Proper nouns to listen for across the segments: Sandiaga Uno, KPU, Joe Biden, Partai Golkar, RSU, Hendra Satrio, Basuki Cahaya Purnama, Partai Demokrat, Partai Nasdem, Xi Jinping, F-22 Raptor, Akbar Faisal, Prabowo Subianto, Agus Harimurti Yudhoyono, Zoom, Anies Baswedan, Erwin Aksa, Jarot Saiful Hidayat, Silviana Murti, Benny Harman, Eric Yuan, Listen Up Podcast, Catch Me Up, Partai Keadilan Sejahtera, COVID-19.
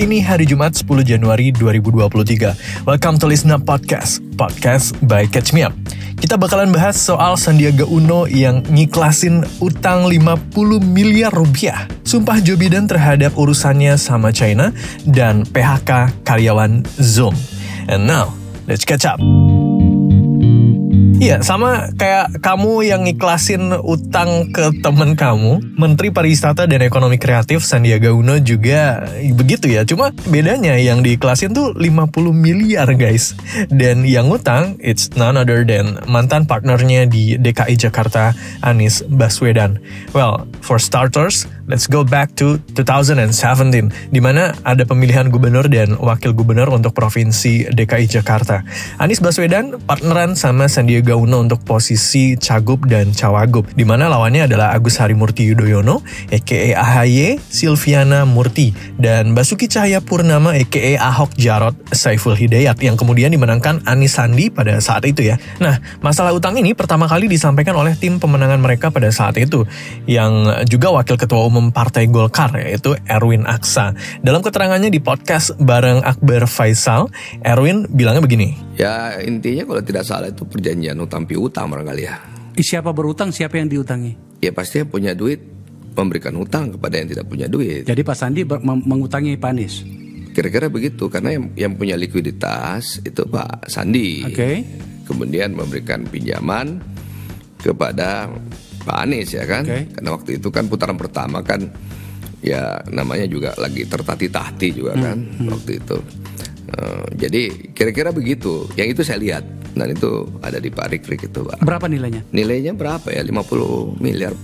Ini hari Jumat 10 Januari 2023. Welcome to Listen Up Podcast, podcast by Catch Me Up. Kita bakalan bahas soal Sandiaga Uno yang ngiklasin utang 50 miliar rupiah, sumpah Joe Biden terhadap urusannya sama China, dan PHK karyawan Zoom. And now, let's catch up. Iya, sama kayak kamu yang ngiklasin utang ke temen kamu, Menteri Pariwisata dan Ekonomi Kreatif Sandiaga Uno juga begitu ya. Cuma bedanya yang diiklasin tuh 50 miliar guys. Dan yang utang, it's none other than mantan partnernya di DKI Jakarta, Anies Baswedan. Well, for starters, let's go back to 2017, di mana ada pemilihan gubernur dan wakil gubernur untuk provinsi DKI Jakarta. Anies Baswedan partneran sama Sandiaga Uno untuk posisi Cagup dan Cawagup, di mana lawannya adalah Agus Harimurti Yudhoyono a.k.a. AHY, Silviana Murti, dan Basuki Cahaya Purnama a.k.a. Ahok Jarot Saiful Hidayat, yang kemudian dimenangkan Anies Sandi pada saat itu ya. Nah, masalah utang ini pertama kali disampaikan oleh tim pemenangan mereka pada saat itu, yang juga Wakil Ketua Umum Partai Golkar, yaitu Erwin Aksa. Dalam keterangannya di podcast bareng Akbar Faisal, Erwin bilangnya begini. Ya, intinya kalau tidak salah itu perjanjian utang piutang barangkali ya. Siapa berutang, siapa yang diutangi? Ya pasti yang punya duit memberikan utang kepada yang tidak punya duit. Jadi Pak Sandi mengutangi Pak Anies? Kira-kira begitu, karena yang punya likuiditas itu Pak Sandi. Okay. Kemudian memberikan pinjaman kepada Pak Anies ya kan. Okay. Karena waktu itu kan putaran pertama kan ya namanya juga lagi tertati-tahti juga kan waktu itu. Jadi kira-kira begitu, yang itu saya lihat. Dan itu ada di Pak Rikrik itu Pak. Berapa nilainya? Nilainya berapa ya, 50 miliar.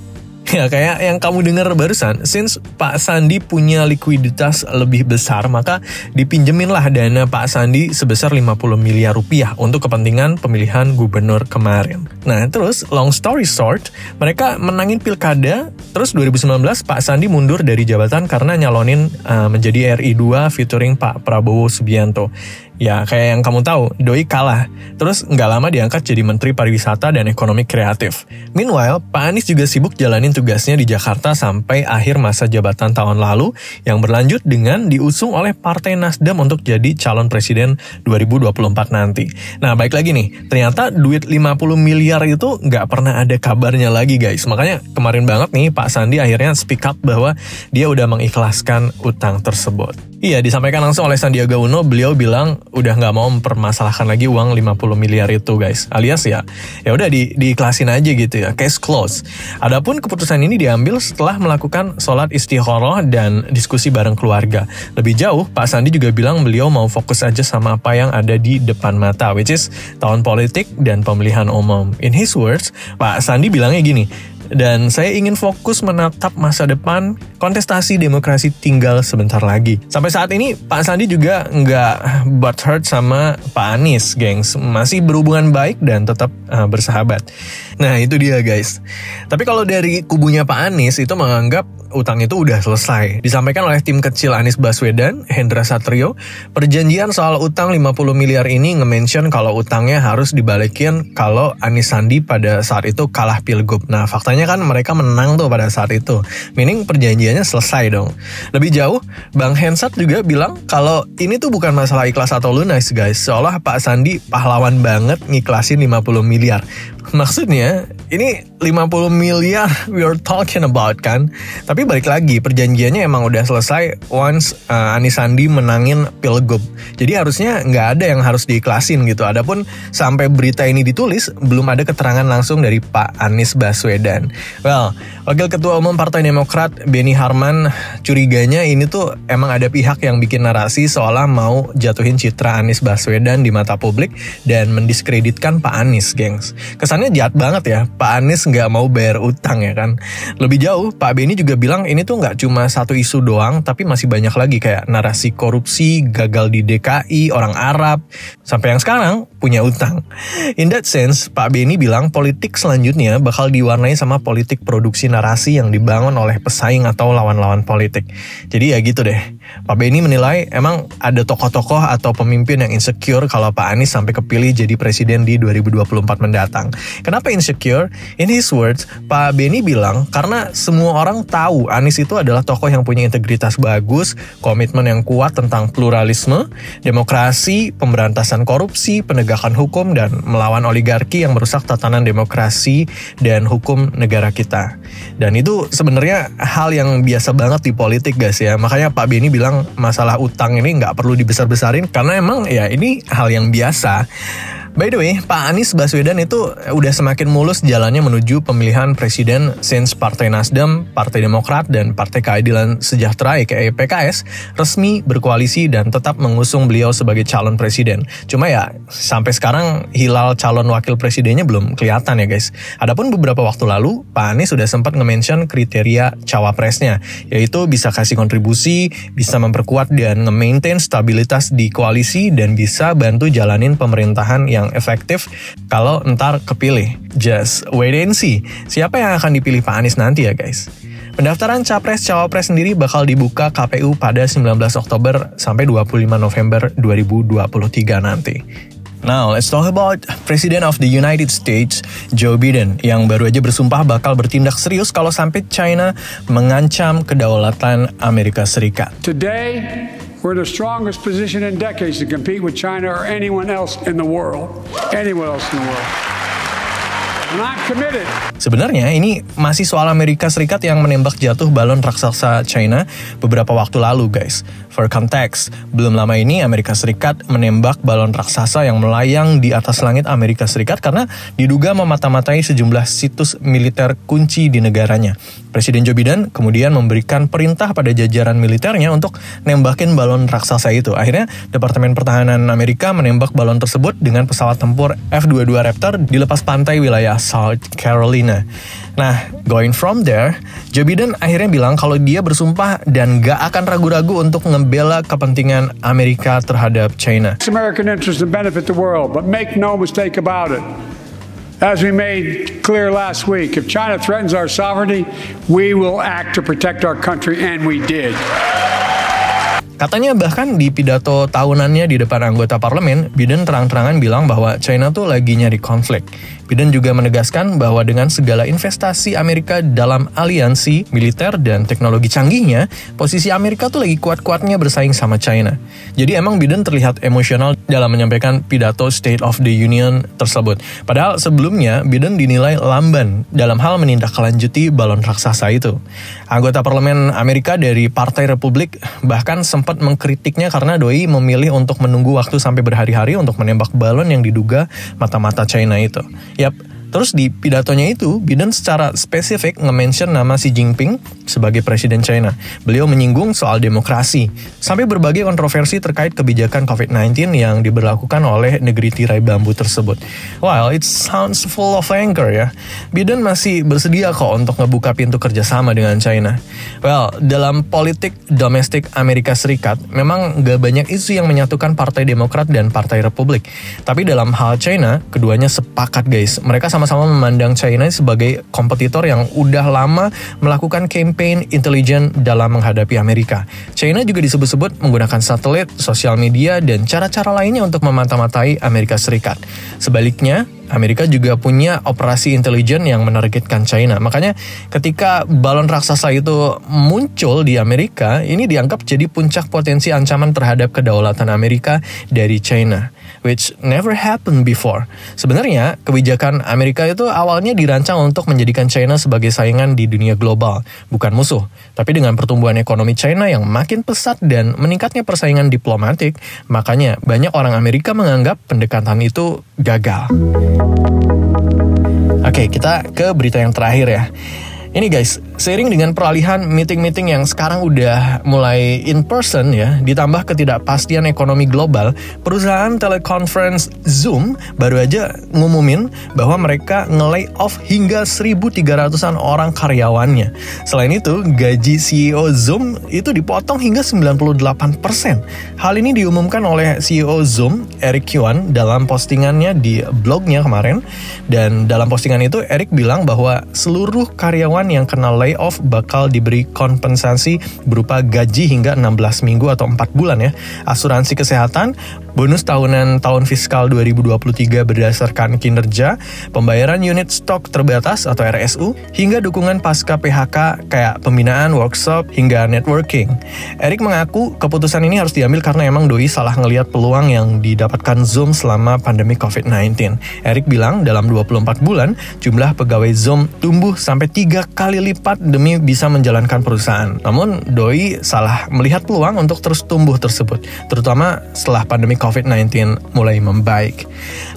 Ya kayak yang kamu dengar barusan, since Pak Sandi punya likuiditas lebih besar, maka dipinjeminlah dana Pak Sandi sebesar 50 miliar rupiah untuk kepentingan pemilihan gubernur kemarin. Nah terus, long story short, mereka menangin pilkada, terus 2019 Pak Sandi mundur dari jabatan karena nyalonin menjadi RI2 featuring Pak Prabowo Subianto. Ya kayak yang kamu tahu, Doi kalah. Terus nggak lama diangkat jadi Menteri Pariwisata dan Ekonomi Kreatif. Meanwhile, Pak Anies juga sibuk jalanin tugasnya di Jakarta sampai akhir masa jabatan tahun lalu, yang berlanjut dengan diusung oleh Partai Nasdem untuk jadi calon presiden 2024 nanti. Nah baik lagi nih, ternyata duit 50 miliar itu nggak pernah ada kabarnya lagi guys. Makanya kemarin banget nih Pak Sandi akhirnya speak up bahwa dia udah mengikhlaskan utang tersebut. Iya, disampaikan langsung oleh Sandiaga Uno, beliau bilang udah nggak mau mempermasalahkan lagi uang 50 miliar itu guys, alias ya udah diiklasin aja gitu ya, case close. Adapun keputusan ini diambil setelah melakukan sholat istikharah dan diskusi bareng keluarga. Lebih jauh, Pak Sandi juga bilang beliau mau fokus aja sama apa yang ada di depan mata, which is tahun politik dan pemilihan umum. In his words, Pak Sandi bilangnya gini, dan saya ingin fokus menatap masa depan, kontestasi demokrasi tinggal sebentar lagi. Sampai saat ini, Pak Sandi juga nggak butthurt sama Pak Anies, gengs. Masih berhubungan baik dan tetap bersahabat. Nah, itu dia guys. Tapi kalau dari kubunya Pak Anies, itu menganggap utang itu udah selesai. Disampaikan oleh tim kecil Anies Baswedan, Hendra Satrio, perjanjian soal utang 50 miliar ini nge-mention kalau utangnya harus dibalikin kalau Anies Sandi pada saat itu kalah pilgub. Nah, faktanya kan mereka menang tuh pada saat itu. Meaning perjanjiannya selesai dong. Lebih jauh, Bang Hensat juga bilang kalau ini tuh bukan masalah ikhlas atau lunas guys. Seolah Pak Sandi pahlawan banget ngiklasin 50 miliar. Maksudnya, ini 50 miliar we're talking about kan. Tapi balik lagi, perjanjiannya emang udah selesai once Anies Sandi menangin pilgub. Jadi harusnya nggak ada yang harus diiklasin gitu. Adapun sampai berita ini ditulis, belum ada keterangan langsung dari Pak Anies Baswedan. Well, Wakil Ketua Umum Partai Demokrat, Benny Harman, curiganya ini tuh emang ada pihak yang bikin narasi seolah mau jatuhin citra Anies Baswedan di mata publik dan mendiskreditkan Pak Anies, gengs. Kesannya jahat banget ya, Pak Anies nggak mau bayar utang ya kan. Lebih jauh, Pak Benny juga bilang ini tuh nggak cuma satu isu doang, tapi masih banyak lagi kayak narasi korupsi, gagal di DKI, orang Arab, sampai yang sekarang punya utang. In that sense, Pak Benny bilang politik selanjutnya bakal diwarnai sama politik produksi narasi yang dibangun oleh pesaing atau lawan-lawan politik. Jadi ya gitu deh. Pak Benny menilai emang ada tokoh-tokoh atau pemimpin yang insecure kalau Pak Anies sampai kepilih jadi presiden di 2024 mendatang. Kenapa insecure? In his words, Pak Benny bilang karena semua orang tahu Anies itu adalah tokoh yang punya integritas bagus, komitmen yang kuat tentang pluralisme, demokrasi, pemberantasan korupsi, penegakan hukum, dan melawan oligarki yang merusak tatanan demokrasi dan hukum negara kita. Dan itu sebenarnya hal yang biasa banget di politik guys ya, makanya Pak Benny bilang masalah utang ini nggak perlu dibesar-besarin karena emang ya ini hal yang biasa. By the way, Pak Anies Baswedan itu udah semakin mulus jalannya menuju pemilihan presiden since Partai Nasdem, Partai Demokrat, dan Partai Keadilan Sejahtera aka PKS resmi berkoalisi dan tetap mengusung beliau sebagai calon presiden. Cuma ya, sampai sekarang hilal calon wakil presidennya belum kelihatan ya guys. Adapun beberapa waktu lalu, Pak Anies sudah sempat nge-mention kriteria cawapresnya, yaitu bisa kasih kontribusi, bisa memperkuat dan nge-maintain stabilitas di koalisi, dan bisa bantu jalanin pemerintahan yang efektif kalau ntar kepilih. Just wait and see siapa yang akan dipilih Pak Anies nanti ya guys. Pendaftaran Capres-Cawapres sendiri bakal dibuka KPU pada 19 Oktober sampai 25 November 2023 nanti. Now, let's talk about President of the United States, Joe Biden, yang baru aja bersumpah bakal bertindak serius kalau sampai China mengancam kedaulatan Amerika Serikat. Today, we're in the strongest position in decades to compete with China or anyone else in the world. Sebenarnya ini masih soal Amerika Serikat yang menembak jatuh balon raksasa China beberapa waktu lalu guys. For context, belum lama ini Amerika Serikat menembak balon raksasa yang melayang di atas langit Amerika Serikat karena diduga memata-matai sejumlah situs militer kunci di negaranya. Presiden Joe Biden kemudian memberikan perintah pada jajaran militernya untuk nembakin balon raksasa itu. Akhirnya Departemen Pertahanan Amerika menembak balon tersebut dengan pesawat tempur F-22 Raptor di lepas pantai wilayah South Carolina. Nah, going from there, Joe Biden akhirnya bilang kalau dia bersumpah dan gak akan ragu-ragu untuk membela kepentingan Amerika terhadap China. It's American interest to benefit the world, but make no mistake about it. As we made clear last week, if China threatens our sovereignty, we will act to protect our country, and we did. Katanya bahkan di pidato tahunannya di depan anggota parlemen, Biden terang-terangan bilang bahwa China tuh lagi nyari konflik. Biden juga menegaskan bahwa dengan segala investasi Amerika dalam aliansi militer dan teknologi canggihnya, posisi Amerika tuh lagi kuat-kuatnya bersaing sama China. Jadi emang Biden terlihat emosional dalam menyampaikan pidato State of the Union tersebut. Padahal sebelumnya Biden dinilai lamban dalam hal menindaklanjuti balon raksasa itu. Anggota parlemen Amerika dari Partai Republik bahkan sempat mengkritiknya karena doi memilih untuk menunggu waktu sampai berhari-hari untuk menembak balon yang diduga mata-mata China itu. Yap, terus di pidatonya itu, Biden secara spesifik nge-mention nama Xi Jinping sebagai presiden China. Beliau menyinggung soal demokrasi, sampai berbagai kontroversi terkait kebijakan COVID-19 yang diberlakukan oleh negeri tirai bambu tersebut. Well, it sounds full of anger ya. Biden masih bersedia kok untuk ngebuka pintu kerjasama dengan China. Well, dalam politik domestik Amerika Serikat, memang gak banyak isu yang menyatukan Partai Demokrat dan Partai Republik. Tapi dalam hal China, keduanya sepakat guys. Mereka sama-sama memandang China sebagai kompetitor yang udah lama melakukan campaign intelijen dalam menghadapi Amerika. China juga disebut-sebut menggunakan satelit, sosial media, dan cara-cara lainnya untuk memata-matai Amerika Serikat. Sebaliknya, Amerika juga punya operasi intelijen yang menargetkan China. Makanya ketika balon raksasa itu muncul di Amerika, ini dianggap jadi puncak potensi ancaman terhadap kedaulatan Amerika dari China, which never happened before. Sebenarnya, kebijakan Amerika itu awalnya dirancang untuk menjadikan China sebagai saingan di dunia global, bukan musuh. Tapi dengan pertumbuhan ekonomi China yang makin pesat dan meningkatnya persaingan diplomatik, makanya banyak orang Amerika menganggap pendekatan itu gagal. Oke, kita ke berita yang terakhir ya. Ini guys, seiring dengan peralihan meeting-meeting yang sekarang udah mulai in person ya, ditambah ketidakpastian ekonomi global, perusahaan telekonferensi Zoom baru aja ngumumin bahwa mereka nge-layoff hingga 1.300-an orang karyawannya. Selain itu, gaji CEO Zoom itu dipotong hingga 98%. Hal ini diumumkan oleh CEO Zoom, Eric Yuan, dalam postingannya di blognya kemarin. Dan dalam postingan itu, Eric bilang bahwa seluruh karyawan perusahaan yang kena layoff bakal diberi kompensasi berupa gaji hingga 16 minggu atau 4 bulan ya, asuransi kesehatan, bonus tahunan tahun fiskal 2023 berdasarkan kinerja, pembayaran unit stok terbatas atau RSU, hingga dukungan pasca PHK kayak pembinaan, workshop, hingga networking. Eric mengaku keputusan ini harus diambil karena emang doi salah ngelihat peluang yang didapatkan Zoom selama pandemi COVID-19. Eric bilang dalam 24 bulan, jumlah pegawai Zoom tumbuh sampai 3 kali lipat demi bisa menjalankan perusahaan. Namun, doi salah melihat peluang untuk terus tumbuh tersebut, terutama setelah pandemi COVID-19 mulai membaik.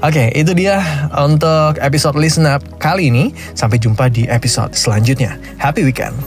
Oke, itu dia untuk episode Listen Up kali ini. Sampai jumpa di episode selanjutnya. Happy weekend!